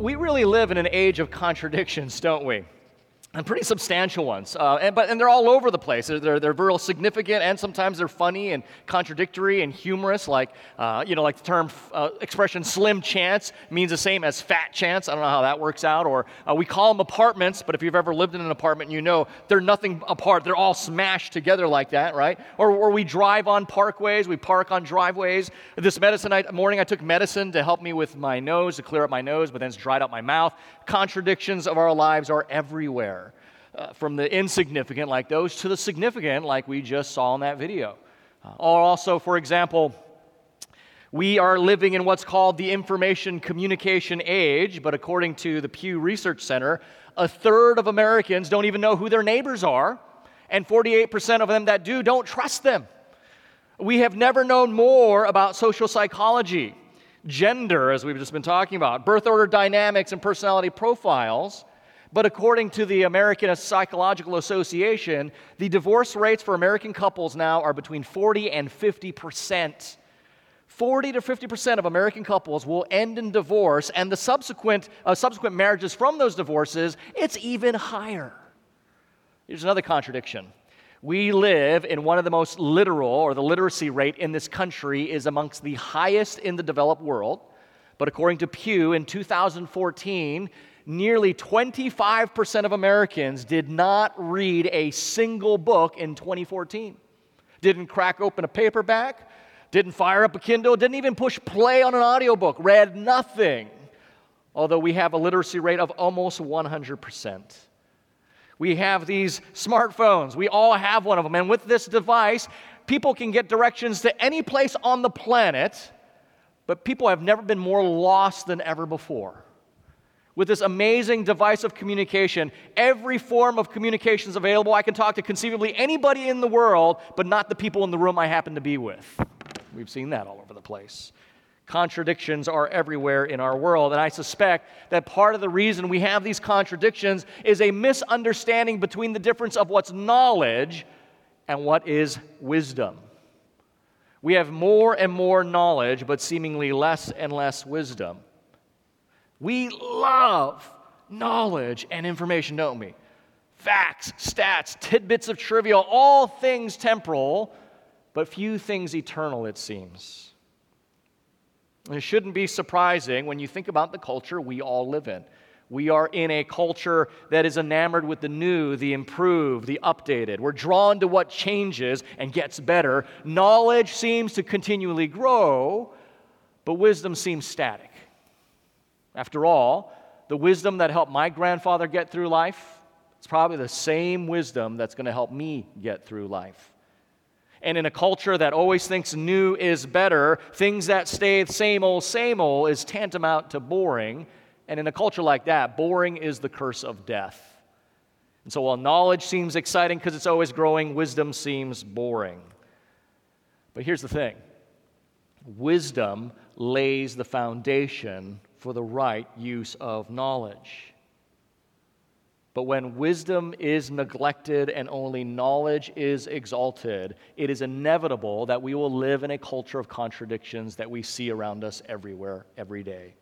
We really live in an age of contradictions, don't we? And pretty substantial ones, and they're all over the place. They're real significant, and sometimes they're funny and contradictory and humorous. Like like the term expression "slim chance" means the same as "fat chance." I don't know how that works out. Or we call them apartments, but if you've ever lived in an apartment, you know they're nothing apart. They're all smashed together like that, right? Or we drive on parkways. We park on driveways. This morning I took medicine to help me with my nose, to clear up my nose, but then it's dried up my mouth. Contradictions of our lives are everywhere. From the insignificant like those to the significant like we just saw in that video. Or also, for example, we are living in what's called the information communication age, but according to the Pew Research Center, 1/3 of Americans don't even know who their neighbors are, and 48% of them that do don't trust them. We have never known more about social psychology, gender, as we've just been talking about, birth order dynamics and personality profiles. But according to the American Psychological Association, the divorce rates for American couples now are between 40 and 50%. 40 to 50% of American couples will end in divorce, and the subsequent marriages from those divorces, it's even higher. Here's another contradiction. We live in one of the most literal, or the literacy rate in this country is amongst the highest in the developed world. But according to Pew, in 2014, nearly 25% of Americans did not read a single book in 2014. Didn't crack open a paperback, didn't fire up a Kindle, didn't even push play on an audiobook, read nothing. Although we have a literacy rate of almost 100%. We have these smartphones. We all have one of them. And with this device, people can get directions to any place on the planet, but people have never been more lost than ever before. With this amazing device of communication, every form of communication is available. I can talk to conceivably anybody in the world, but not the people in the room I happen to be with. We've seen that all over the place. Contradictions are everywhere in our world, and I suspect that part of the reason we have these contradictions is a misunderstanding between the difference of what's knowledge and what is wisdom. We have more and more knowledge, but seemingly less and less wisdom. We love knowledge and information, don't we? Facts, stats, tidbits of trivia, all things temporal, but few things eternal, it seems. And it shouldn't be surprising when you think about the culture we all live in. We are in a culture that is enamored with the new, the improved, the updated. We're drawn to what changes and gets better. Knowledge seems to continually grow, but wisdom seems static. After all, the wisdom that helped my grandfather get through life is probably the same wisdom that's going to help me get through life. And in a culture that always thinks new is better, things that stay same old is tantamount to boring. And in a culture like that, boring is the curse of death. And so while knowledge seems exciting because it's always growing, wisdom seems boring. But here's the thing. Wisdom lays the foundation for the right use of knowledge. But when wisdom is neglected and only knowledge is exalted, it is inevitable that we will live in a culture of contradictions that we see around us everywhere, every day.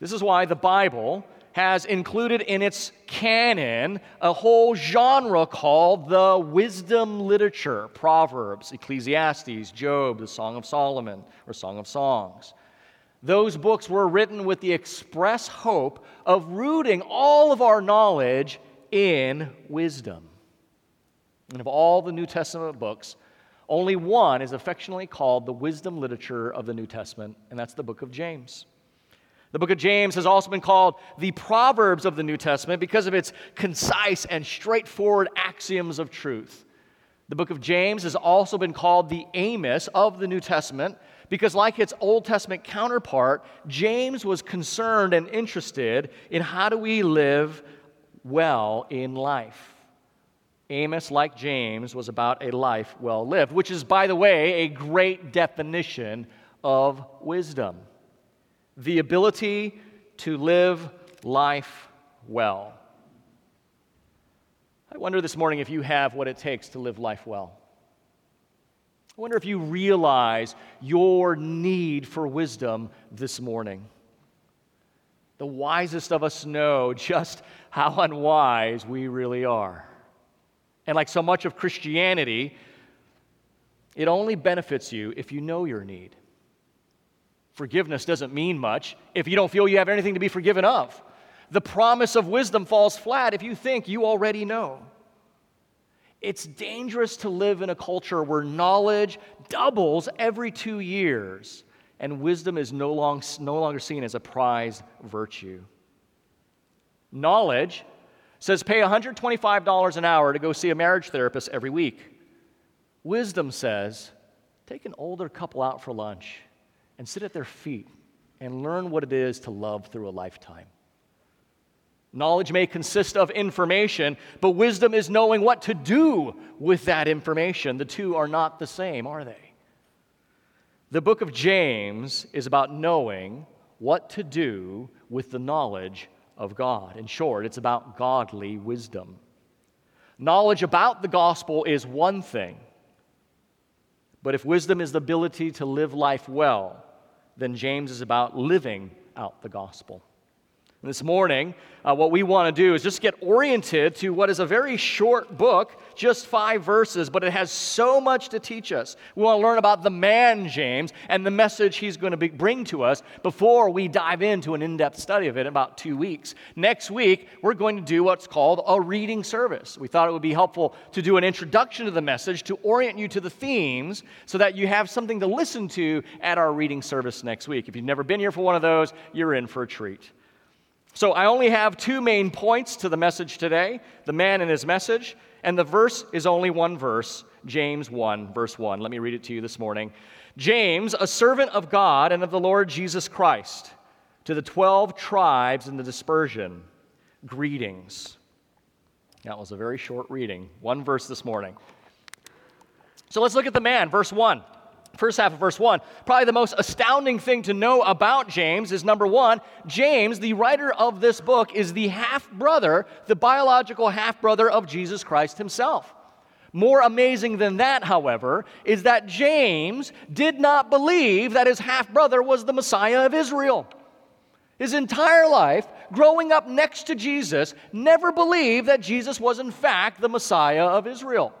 This is why the Bible has included in its canon a whole genre called the wisdom literature, Proverbs, Ecclesiastes, Job, the Song of Solomon, or Song of Songs. Those books were written with the express hope of rooting all of our knowledge in wisdom. And of all the New Testament books, only one is affectionately called the wisdom literature of the New Testament, and that's the book of James. The book of James has also been called the Proverbs of the New Testament because of its concise and straightforward axioms of truth. The book of James has also been called the Amos of the New Testament because, like its Old Testament counterpart, James was concerned and interested in how do we live well in life. Amos, like James, was about a life well lived, which is, by the way, a great definition of wisdom. The ability to live life well. I wonder this morning if you have what it takes to live life well. I wonder if you realize your need for wisdom this morning. The wisest of us know just how unwise we really are. And like so much of Christianity, it only benefits you if you know your need. Forgiveness doesn't mean much if you don't feel you have anything to be forgiven of. The promise of wisdom falls flat if you think you already know. It's dangerous to live in a culture where knowledge doubles every 2 years and wisdom is no longer seen as a prized virtue. Knowledge says pay $125 an hour to go see a marriage therapist every week. Wisdom says take an older couple out for lunch and sit at their feet and learn what it is to love through a lifetime. Knowledge may consist of information, but wisdom is knowing what to do with that information. The two are not the same, are they? The book of James is about knowing what to do with the knowledge of God. In short, it's about godly wisdom. Knowledge about the gospel is one thing, but if wisdom is the ability to live life well, then James is about living out the gospel. This morning, what we want to do is just get oriented to what is a very short book, just 5 verses, but it has so much to teach us. We want to learn about the man, James, and the message he's going to bring to us before we dive into an in-depth study of it in about 2 weeks. Next week, we're going to do what's called a reading service. We thought it would be helpful to do an introduction to the message to orient you to the themes so that you have something to listen to at our reading service next week. If you've never been here for one of those, you're in for a treat. So I only have 2 main points to the message today, the man and his message, and the verse is only 1 verse, James 1, verse 1. Let me read it to you this morning. James, a servant of God and of the Lord Jesus Christ, to the 12 tribes in the dispersion, greetings. That was a very short reading, 1 verse this morning. So let's look at the man, verse 1. First half of verse 1, probably the most astounding thing to know about James is, number 1, James, the writer of this book, is the half-brother, the biological half-brother of Jesus Christ himself. More amazing than that, however, is that James did not believe that his half-brother was the Messiah of Israel. His entire life, growing up next to Jesus, never believed that Jesus was in fact the Messiah of Israel.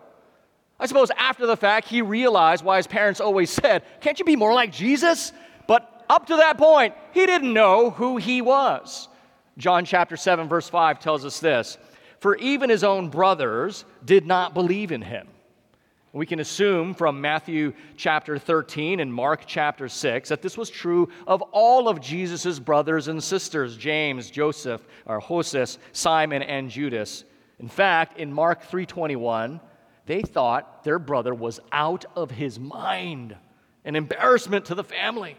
I suppose after the fact, he realized why his parents always said, "Can't you be more like Jesus?" But up to that point, he didn't know who he was. John chapter 7, verse 5 tells us this, "For even his own brothers did not believe in him." We can assume from Matthew chapter 13 and Mark chapter 6 that this was true of all of Jesus' brothers and sisters, James, Joseph, or Hoses, Simon, and Judas. In fact, in Mark 3:21, they thought their brother was out of his mind, an embarrassment to the family.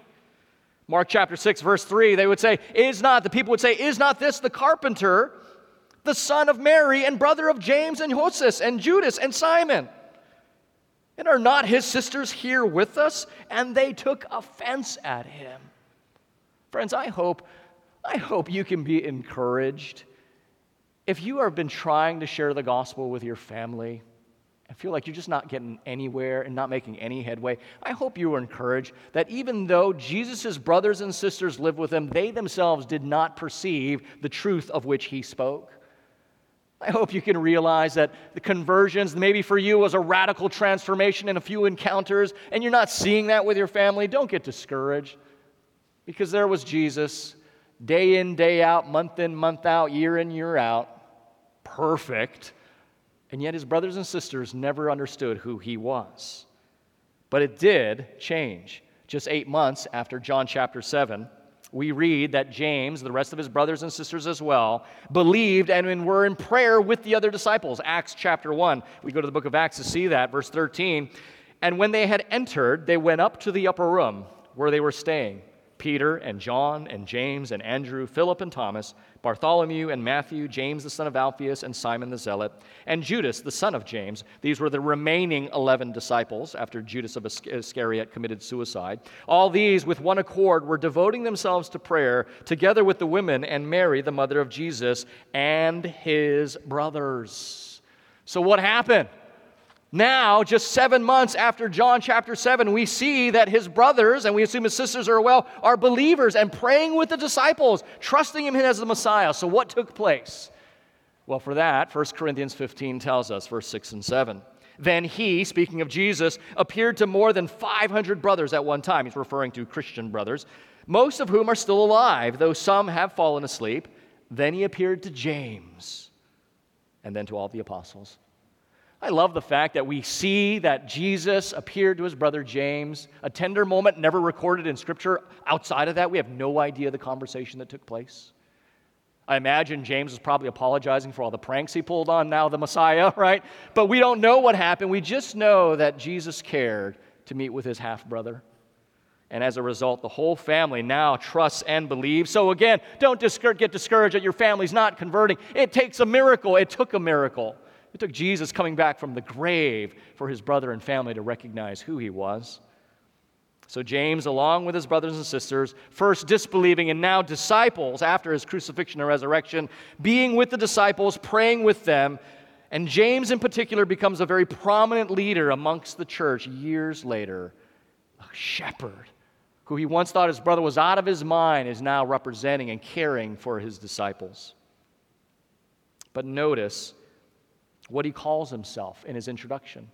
Mark chapter 6, verse 3, they would say, "Is not this the carpenter, the son of Mary, and brother of James and Joses and Judas and Simon? And are not his sisters here with us?" And they took offense at him. Friends, I hope you can be encouraged. If you have been trying to share the gospel with your family, I feel like you're just not getting anywhere and not making any headway, I hope you were encouraged that even though Jesus' brothers and sisters lived with him, they themselves did not perceive the truth of which he spoke. I hope you can realize that the conversions, maybe for you, was a radical transformation in a few encounters, and you're not seeing that with your family. Don't get discouraged, because there was Jesus, day in, day out, month in, month out, year in, year out, perfect. And yet his brothers and sisters never understood who he was. But it did change. Just 8 months after John chapter 7, we read that James, the rest of his brothers and sisters as well, believed and were in prayer with the other disciples. Acts chapter 1, we go to the book of Acts to see that, verse 13. And when they had entered, they went up to the upper room where they were staying. Peter and John and James and Andrew, Philip and Thomas, Bartholomew and Matthew, James the son of Alphaeus and Simon the Zealot, and Judas the son of James. These were the remaining 11 disciples after Judas of Iscariot committed suicide. All these with one accord were devoting themselves to prayer together with the women and Mary, the mother of Jesus, and his brothers. So what happened? Now, just 7 months after John chapter 7, we see that his brothers, and we assume his sisters are well, are believers and praying with the disciples, trusting him as the Messiah. So what took place? Well, for that, 1 Corinthians 15 tells us, verse 6 and 7. Then he, speaking of Jesus, appeared to more than 500 brothers at one time. He's referring to Christian brothers, most of whom are still alive, though some have fallen asleep. Then he appeared to James, and then to all the apostles. I love the fact that we see that Jesus appeared to his brother James, a tender moment never recorded in Scripture. Outside of that, we have no idea the conversation that took place. I imagine James was probably apologizing for all the pranks he pulled on now the Messiah, right? But we don't know what happened. We just know that Jesus cared to meet with his half-brother. And as a result, the whole family now trusts and believes. So again, don't get discouraged that your family's not converting. It takes a miracle. It took a miracle. It took Jesus coming back from the grave for his brother and family to recognize who he was. So James, along with his brothers and sisters, first disbelieving and now disciples after his crucifixion and resurrection, being with the disciples, praying with them, and James in particular becomes a very prominent leader amongst the church years later, a shepherd who he once thought his brother was out of his mind is now representing and caring for his disciples. But notice what he calls himself in his introduction.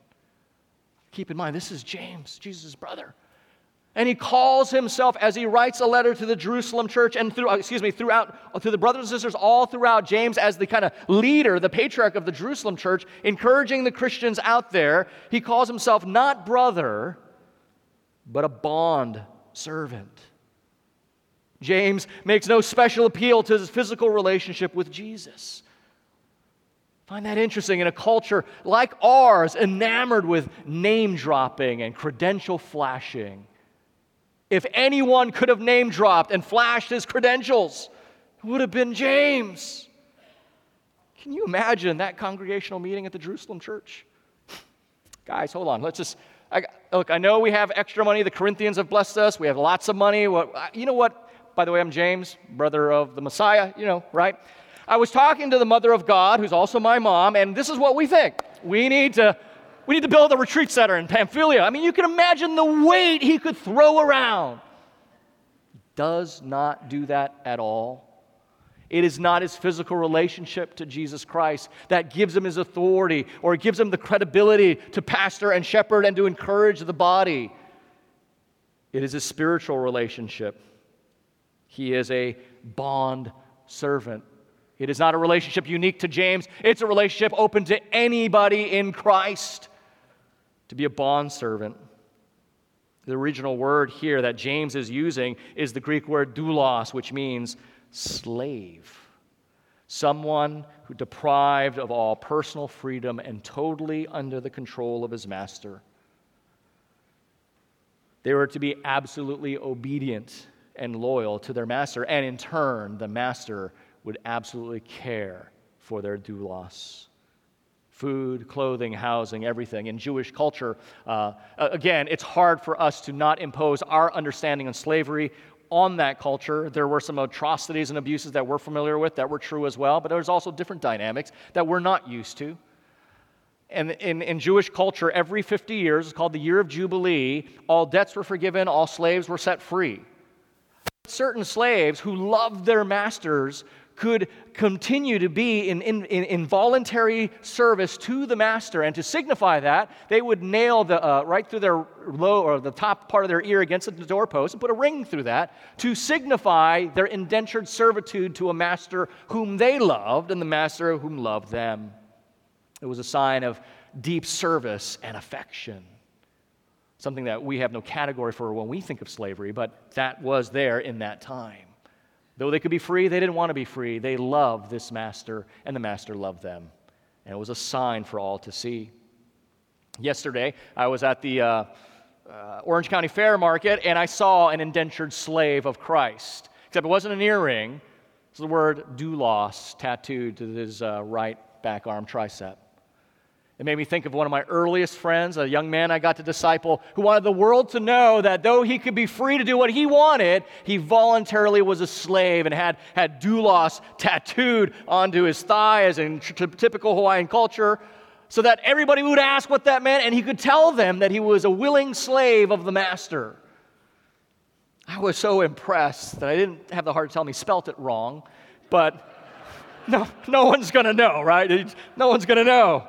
Keep in mind, this is James, Jesus' brother. And he calls himself, as he writes a letter to the Jerusalem church and to the brothers and sisters all throughout, James as the kind of leader, the patriarch of the Jerusalem church, encouraging the Christians out there. He calls himself not brother, but a bond servant. James makes no special appeal to his physical relationship with Jesus. I find that interesting in a culture like ours, enamored with name-dropping and credential flashing. If anyone could have name-dropped and flashed his credentials, it would have been James. Can you imagine that congregational meeting at the Jerusalem church? Guys, hold on. Look, I know we have extra money. The Corinthians have blessed us. We have lots of money. You know what? By the way, I'm James, brother of the Messiah, you know, right? I was talking to the mother of God, who's also my mom, and this is what we think. We need to build a retreat center in Pamphylia. I mean, you can imagine the weight he could throw around. He does not do that at all. It is not his physical relationship to Jesus Christ that gives him his authority or gives him the credibility to pastor and shepherd and to encourage the body. It is his spiritual relationship. He is a bond servant. It is not a relationship unique to James. It's a relationship open to anybody in Christ to be a bondservant. The original word here that James is using is the Greek word doulos, which means slave. Someone who deprived of all personal freedom and totally under the control of his master. They were to be absolutely obedient and loyal to their master, and in turn, the master would absolutely care for their doulos. Food, clothing, housing, everything. In Jewish culture, again, it's hard for us to not impose our understanding of slavery on that culture. There were some atrocities and abuses that we're familiar with that were true as well, but there's also different dynamics that we're not used to. And in Jewish culture, every 50 years, it's called the Year of Jubilee, all debts were forgiven, all slaves were set free. Certain slaves who loved their masters could continue to be in voluntary service to the master, and to signify that, they would nail right through their low or the top part of their ear against the doorpost and put a ring through that to signify their indentured servitude to a master whom they loved and the master whom loved them. It was a sign of deep service and affection. Something that we have no category for when we think of slavery, but that was there in that time. Though they could be free, they didn't want to be free. They loved this master, and the master loved them. And it was a sign for all to see. Yesterday, I was at the Orange County Fair Market, and I saw an indentured slave of Christ. Except it wasn't an earring. It's the word doulos tattooed to his right back arm tricep. It made me think of one of my earliest friends, a young man I got to disciple, who wanted the world to know that though he could be free to do what he wanted, he voluntarily was a slave and had doulos tattooed onto his thigh, as in typical Hawaiian culture, so that everybody would ask what that meant, and he could tell them that he was a willing slave of the master. I was so impressed that I didn't have the heart to tell him he spelt it wrong, but no one's going to know, right? No one's going to know.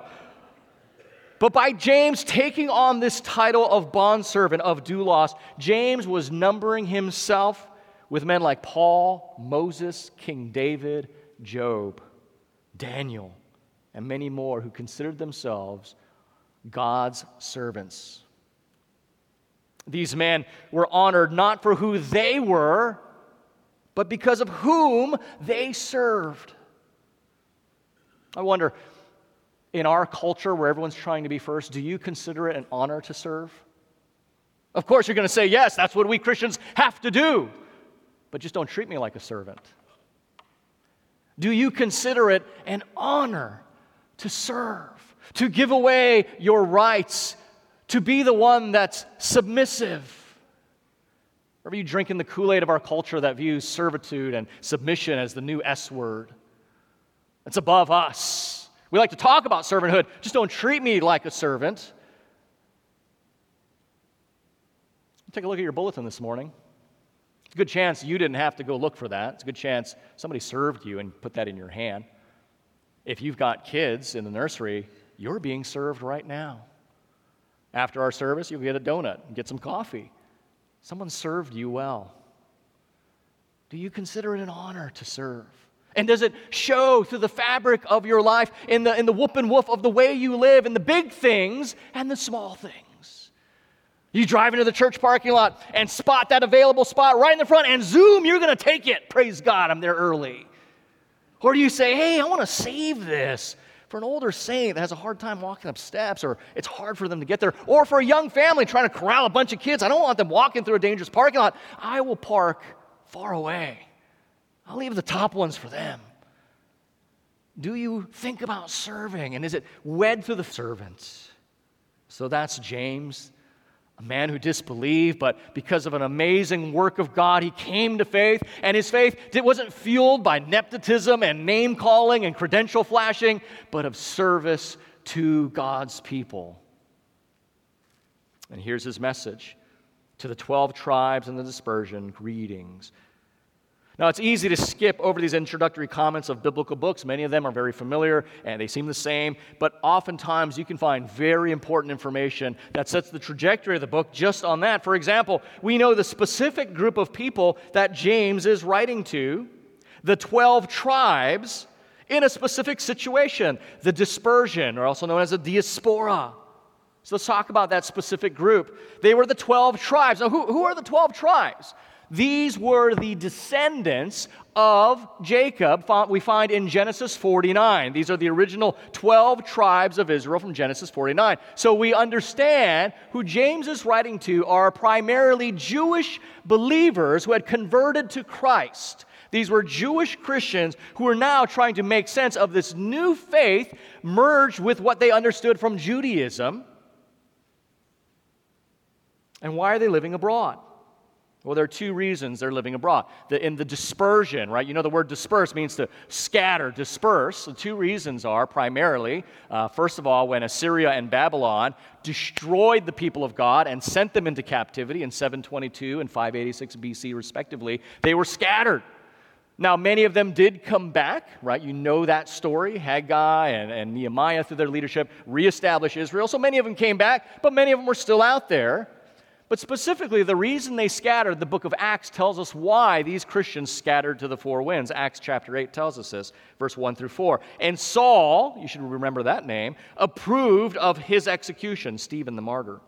But by James taking on this title of bondservant, of doulos, James was numbering himself with men like Paul, Moses, King David, Job, Daniel, and many more who considered themselves God's servants. These men were honored not for who they were, but because of whom they served. I wonder, in our culture where everyone's trying to be first, do you consider it an honor to serve? Of course you're going to say, yes, that's what we Christians have to do. But just don't treat me like a servant. Do you consider it an honor to serve, to give away your rights, to be the one that's submissive? Or are you drinking the Kool-Aid of our culture that views servitude and submission as the new S word? It's above us. We like to talk about servanthood. Just don't treat me like a servant. Take a look at your bulletin this morning. It's a good chance you didn't have to go look for that. It's a good chance somebody served you and put that in your hand. If you've got kids in the nursery, you're being served right now. After our service, you'll get a donut and get some coffee. Someone served you well. Do you consider it an honor to serve? And does it show through the fabric of your life, in the whoop and woof of the way you live, in the big things and the small things? You drive into the church parking lot and spot that available spot right in the front and zoom, you're going to take it. Praise God, I'm there early. Or do you say, hey, I want to save this for an older saint that has a hard time walking up steps, or it's hard for them to get there, or for a young family trying to corral a bunch of kids. I don't want them walking through a dangerous parking lot. I will park far away. I'll leave the top ones for them. Do you think about serving? And is it wed through the servants? So that's James, a man who disbelieved, but because of an amazing work of God, he came to faith. And his faith wasn't fueled by nepotism and name-calling and credential flashing, but of service to God's people. And here's his message to the 12 tribes and the dispersion. Greetings. Now, it's easy to skip over these introductory comments of biblical books. Many of them are very familiar, and they seem the same. But oftentimes, you can find very important information that sets the trajectory of the book just on that. For example, we know the specific group of people that James is writing to, the 12 tribes, in a specific situation, the dispersion, or also known as the diaspora. So let's talk about that specific group. They were the 12 tribes. Now, who are the 12 tribes? These were the descendants of Jacob, we find in Genesis 49. These are the original 12 tribes of Israel from Genesis 49. So we understand who James is writing to are primarily Jewish believers who had converted to Christ. These were Jewish Christians who are now trying to make sense of this new faith merged with what they understood from Judaism. And why are they living abroad? Well, there are two reasons they're living abroad. In the dispersion, right? You know the word disperse means to scatter, disperse. So two reasons are primarily, first of all, when Assyria and Babylon destroyed the people of God and sent them into captivity in 722 and 586 BC respectively, they were scattered. Now, many of them did come back, right? You know that story. Haggai and Nehemiah, through their leadership, reestablished Israel. So many of them came back, but many of them were still out there. But specifically, the reason they scattered, the book of Acts tells us why these Christians scattered to the four winds. Acts chapter 8 tells us this, verse 1 through 4. And Saul, you should remember that name, approved of his execution, Stephen the martyr.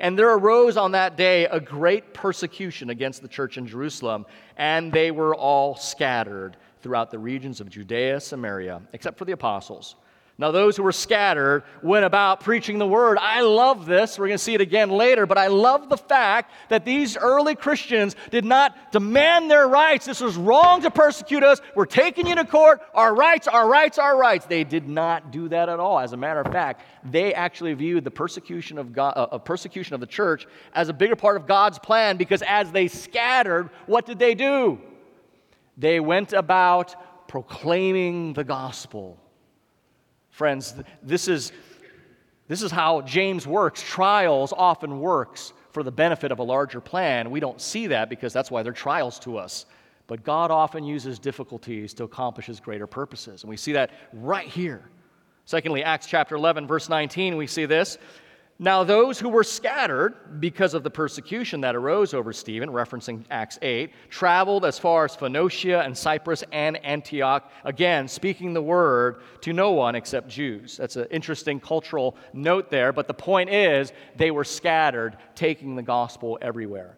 And there arose on that day a great persecution against the church in Jerusalem, and they were all scattered throughout the regions of Judea, Samaria, except for the apostles. Now, those who were scattered went about preaching the word. I love this. We're going to see it again later, but I love the fact that these early Christians did not demand their rights. This was wrong to persecute us. We're taking you to court. Our rights, our rights, our rights. They did not do that at all. As a matter of fact, they actually viewed the persecution of God, persecution of the church as a bigger part of God's plan, because as they scattered, what did they do? They went about proclaiming the gospel. Friends, this is This is how James works. Trials often works for the benefit of a larger plan. We don't see that because that's why they're trials to us. But God often uses difficulties to accomplish his greater purposes. And we see that right here. Secondly, Acts chapter 11, verse 19, we see this. Now those who were scattered because of the persecution that arose over Stephen, referencing Acts 8, traveled as far as Phoenicia and Cyprus and Antioch, again, speaking the word to no one except Jews. That's an interesting cultural note there, but the point is they were scattered, taking the gospel everywhere.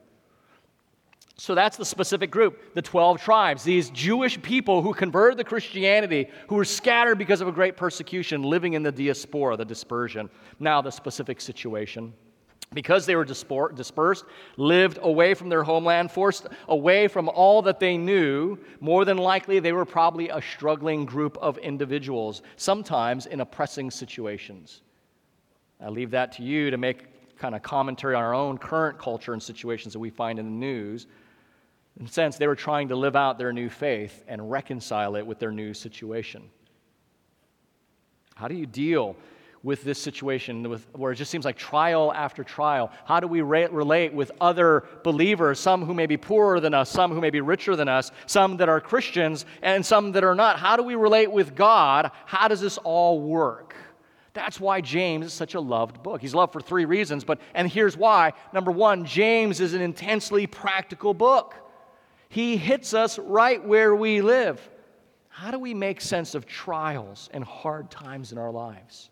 So that's the specific group, the 12 tribes, these Jewish people who converted to Christianity, who were scattered because of a great persecution, living in the diaspora, the dispersion. Now the specific situation. Because they were dispersed, lived away from their homeland, forced away from all that they knew, more than likely they were probably a struggling group of individuals, sometimes in oppressing situations. I leave that to you to make kind of commentary on our own current culture and situations that we find in the news. In a sense, they were trying to live out their new faith and reconcile it with their new situation. How do you deal with this situation where it just seems like trial after trial? How do we relate with other believers, some who may be poorer than us, some who may be richer than us, some that are Christians, and some that are not? How do we relate with God? How does this all work? That's why James is such a loved book. He's loved for three reasons, and here's why. Number one, James is an intensely practical book. He hits us right where we live. How do we make sense of trials and hard times in our lives?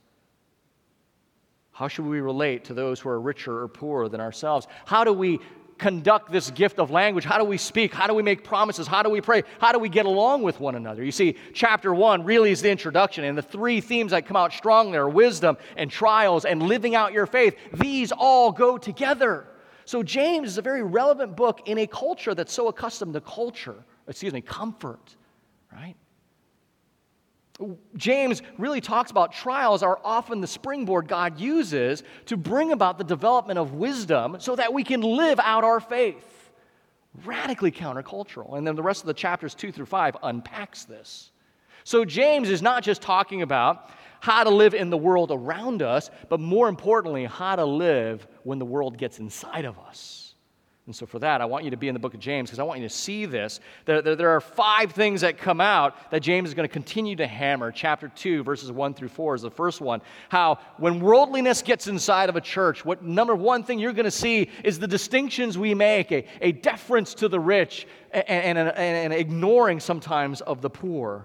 How should we relate to those who are richer or poorer than ourselves? How do we conduct this gift of language? How do we speak? How do we make promises? How do we pray? How do we get along with one another? You see, chapter 1 really is the introduction, and the three themes that come out strongly are wisdom and trials and living out your faith. These all go together. So James is a very relevant book in a culture that's so accustomed to comfort, right? James really talks about trials are often the springboard God uses to bring about the development of wisdom so that we can live out our faith. Radically countercultural. And then the rest of the chapters 2 through 5 unpacks this. So James is not just talking about how to live in the world around us, but more importantly, how to live when the world gets inside of us. And so for that, I want you to be in the book of James because I want you to see this. There are 5 things that come out that James is going to continue to hammer. Chapter 2, verses 1 through 4 is the first one. How when worldliness gets inside of a church, what number one thing you're going to see is the distinctions we make, a deference to the rich and ignoring sometimes of the poor.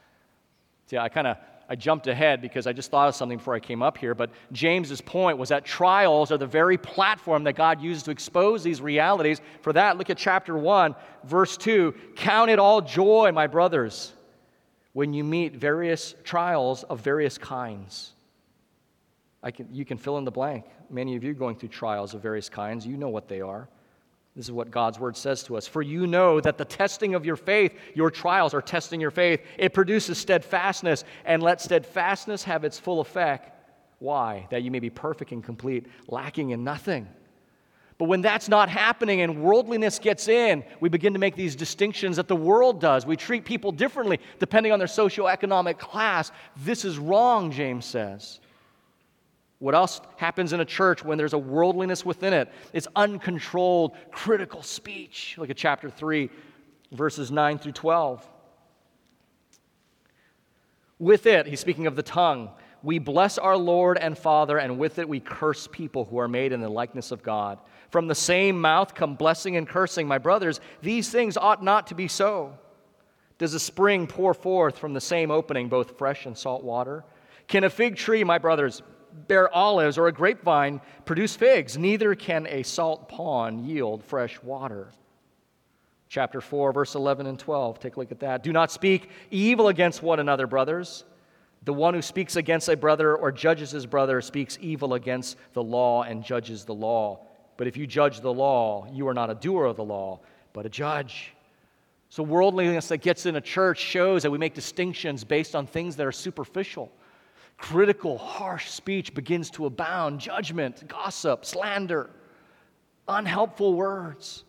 See, I jumped ahead because I just thought of something before I came up here, but James's point was that trials are the very platform that God uses to expose these realities. For that, look at chapter 1, verse 2. "Count it all joy, my brothers, when you meet various trials of various kinds." You can fill in the blank. Many of you going through trials of various kinds, you know what they are. This is what God's word says to us. "For you know that the testing of your faith," your trials are testing your faith, "it produces steadfastness, and let steadfastness have its full effect." Why? "That you may be perfect and complete, lacking in nothing." But when that's not happening and worldliness gets in, we begin to make these distinctions that the world does. We treat people differently depending on their socioeconomic class. This is wrong, James says. What else happens in a church when there's a worldliness within it? It's uncontrolled, critical speech. Look at chapter 3, verses 9 through 12. "With it," he's speaking of the tongue, "we bless our Lord and Father, and with it we curse people who are made in the likeness of God. From the same mouth come blessing and cursing. My brothers, these things ought not to be so. Does a spring pour forth from the same opening, both fresh and salt water? Can a fig tree, my brothers, bear olives, or a grapevine produce figs? Neither can a salt pond yield fresh water." Chapter 4, verse 11 and 12. Take a look at that. "Do not speak evil against one another, brothers. The one who speaks against a brother or judges his brother speaks evil against the law and judges the law. But if you judge the law, you are not a doer of the law, but a judge. So worldliness that gets in a church shows that we make distinctions based on things that are superficial. Critical, harsh speech begins to abound. Judgment, gossip, slander, unhelpful words.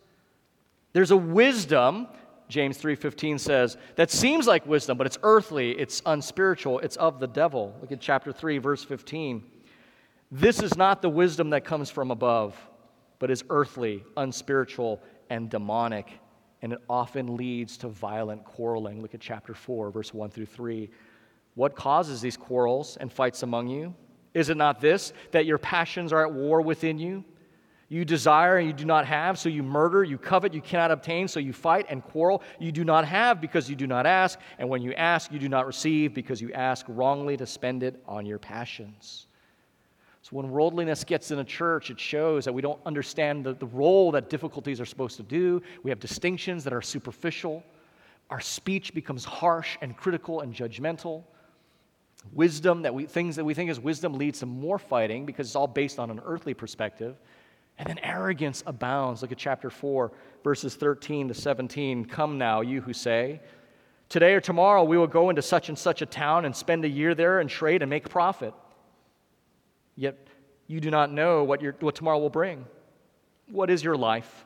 There's a wisdom, James 3:15 says, that seems like wisdom, but it's earthly, it's unspiritual, it's of the devil. Look at chapter 3, verse 15. This is not the wisdom that comes from above, but is earthly, unspiritual, and demonic. And it often leads to violent quarreling. Look at chapter 4, verse 1 through 3. What causes these quarrels and fights among you? Is it not this, that your passions are at war within you? You desire and you do not have, so you murder. You covet, you cannot obtain, so you fight and quarrel. You do not have because you do not ask. And when you ask, you do not receive because you ask wrongly to spend it on your passions. So when worldliness gets in a church, it shows that we don't understand the role that difficulties are supposed to do. We have distinctions that are superficial. Our speech becomes harsh and critical and judgmental. Wisdom, things that we think is wisdom leads to more fighting because it's all based on an earthly perspective. And then arrogance abounds. Look at chapter 4, verses 13 to 17. Come now, you who say, today or tomorrow we will go into such and such a town and spend a year there and trade and make profit. Yet you do not know what tomorrow will bring. What is your life?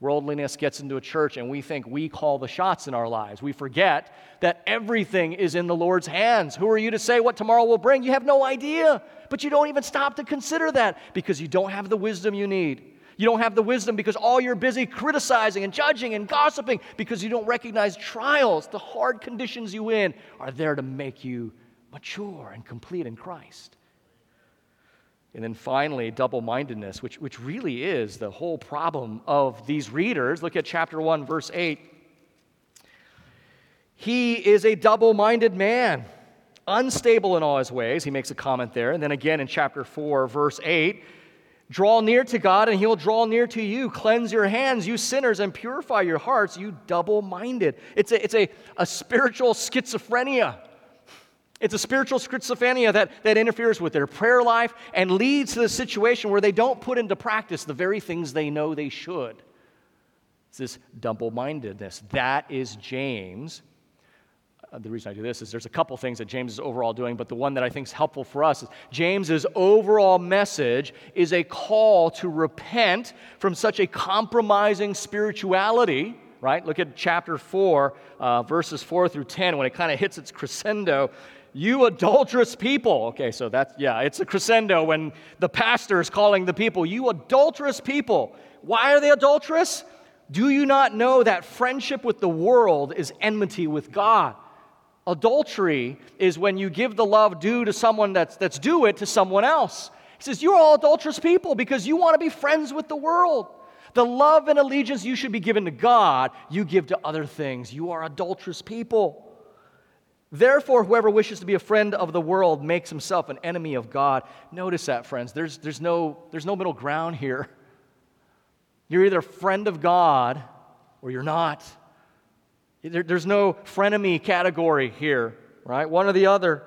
Worldliness gets into a church and we think we call the shots in our lives. We forget that everything is in the Lord's hands. Who are you to say what tomorrow will bring? You have no idea, but you don't even stop to consider that because you don't have the wisdom you need. You don't have the wisdom because all you're busy criticizing and judging and gossiping because you don't recognize trials. The hard conditions you in are there to make you mature and complete in Christ. And then finally, double-mindedness, which really is the whole problem of these readers. Look at chapter 1, verse 8. He is a double-minded man, unstable in all his ways. He makes a comment there. And then again in chapter 4, verse 8, draw near to God and he'll draw near to you. Cleanse your hands, you sinners, and purify your hearts, you double-minded. It's a spiritual schizophrenia. It's a spiritual schizophrenia that interferes with their prayer life and leads to the situation where they don't put into practice the very things they know they should. It's this double-mindedness. That is James. The reason I do this is there's a couple things that James is overall doing, but the one that I think is helpful for us is James's overall message is a call to repent from such a compromising spirituality. Right? Look at chapter 4, verses 4 through 10, when it kind of hits its crescendo. You adulterous people. Okay, so it's a crescendo when the pastor is calling the people, you adulterous people. Why are they adulterous? Do you not know that friendship with the world is enmity with God? Adultery is when you give the love due to someone that's due it to someone else. He says, you're all adulterous people because you want to be friends with the world. The love and allegiance you should be given to God, you give to other things. You are adulterous people. Therefore, whoever wishes to be a friend of the world makes himself an enemy of God. Notice that, friends. There's no middle ground here. You're either a friend of God or you're not. There's no frenemy category here, right? One or the other.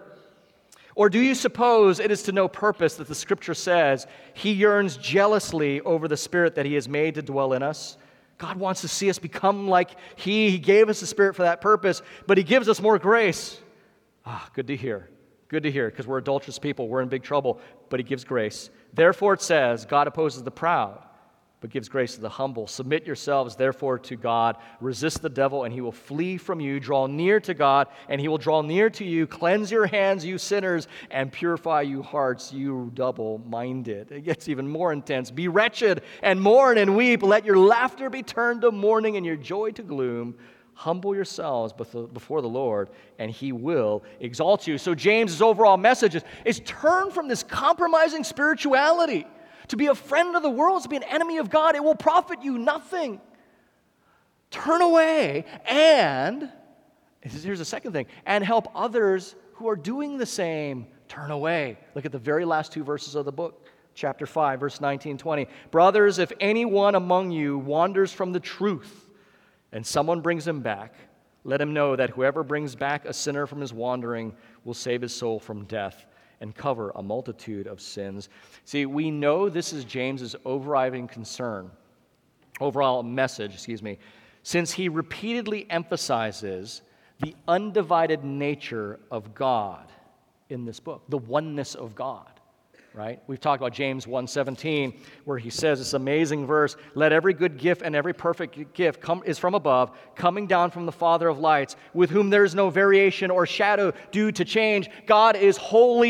Or do you suppose it is to no purpose that the Scripture says he yearns jealously over the Spirit that he has made to dwell in us? God wants to see us become like he. He gave us the Spirit for that purpose, but he gives us more grace. Ah, good to hear. Good to hear, because we're adulterous people. We're in big trouble, but he gives grace. Therefore it says, God opposes the proud, but gives grace to the humble. Submit yourselves, therefore, to God. Resist the devil, and he will flee from you. Draw near to God, and he will draw near to you. Cleanse your hands, you sinners, and purify you hearts, you double-minded. It gets even more intense. Be wretched, and mourn, and weep. Let your laughter be turned to mourning, and your joy to gloom. Humble yourselves before the Lord, and he will exalt you. So James's overall message is turn from this compromising spirituality. To be a friend of the world is to be an enemy of God. It will profit you nothing. Turn away and Here's the second thing. And help others who are doing the same turn away. Look at the very last two verses of the book. Chapter 5, verse 19, 20. Brothers, if anyone among you wanders from the truth and someone brings him back, let him know that whoever brings back a sinner from his wandering will save his soul from death and cover a multitude of sins. See, we know this is James's overall message, since he repeatedly emphasizes the undivided nature of God in this book, the oneness of God. Right? We've talked about James 1:17, where he says this amazing verse, let every good gift and every perfect gift is from above, coming down from the Father of lights, with whom there is no variation or shadow due to change. God is holy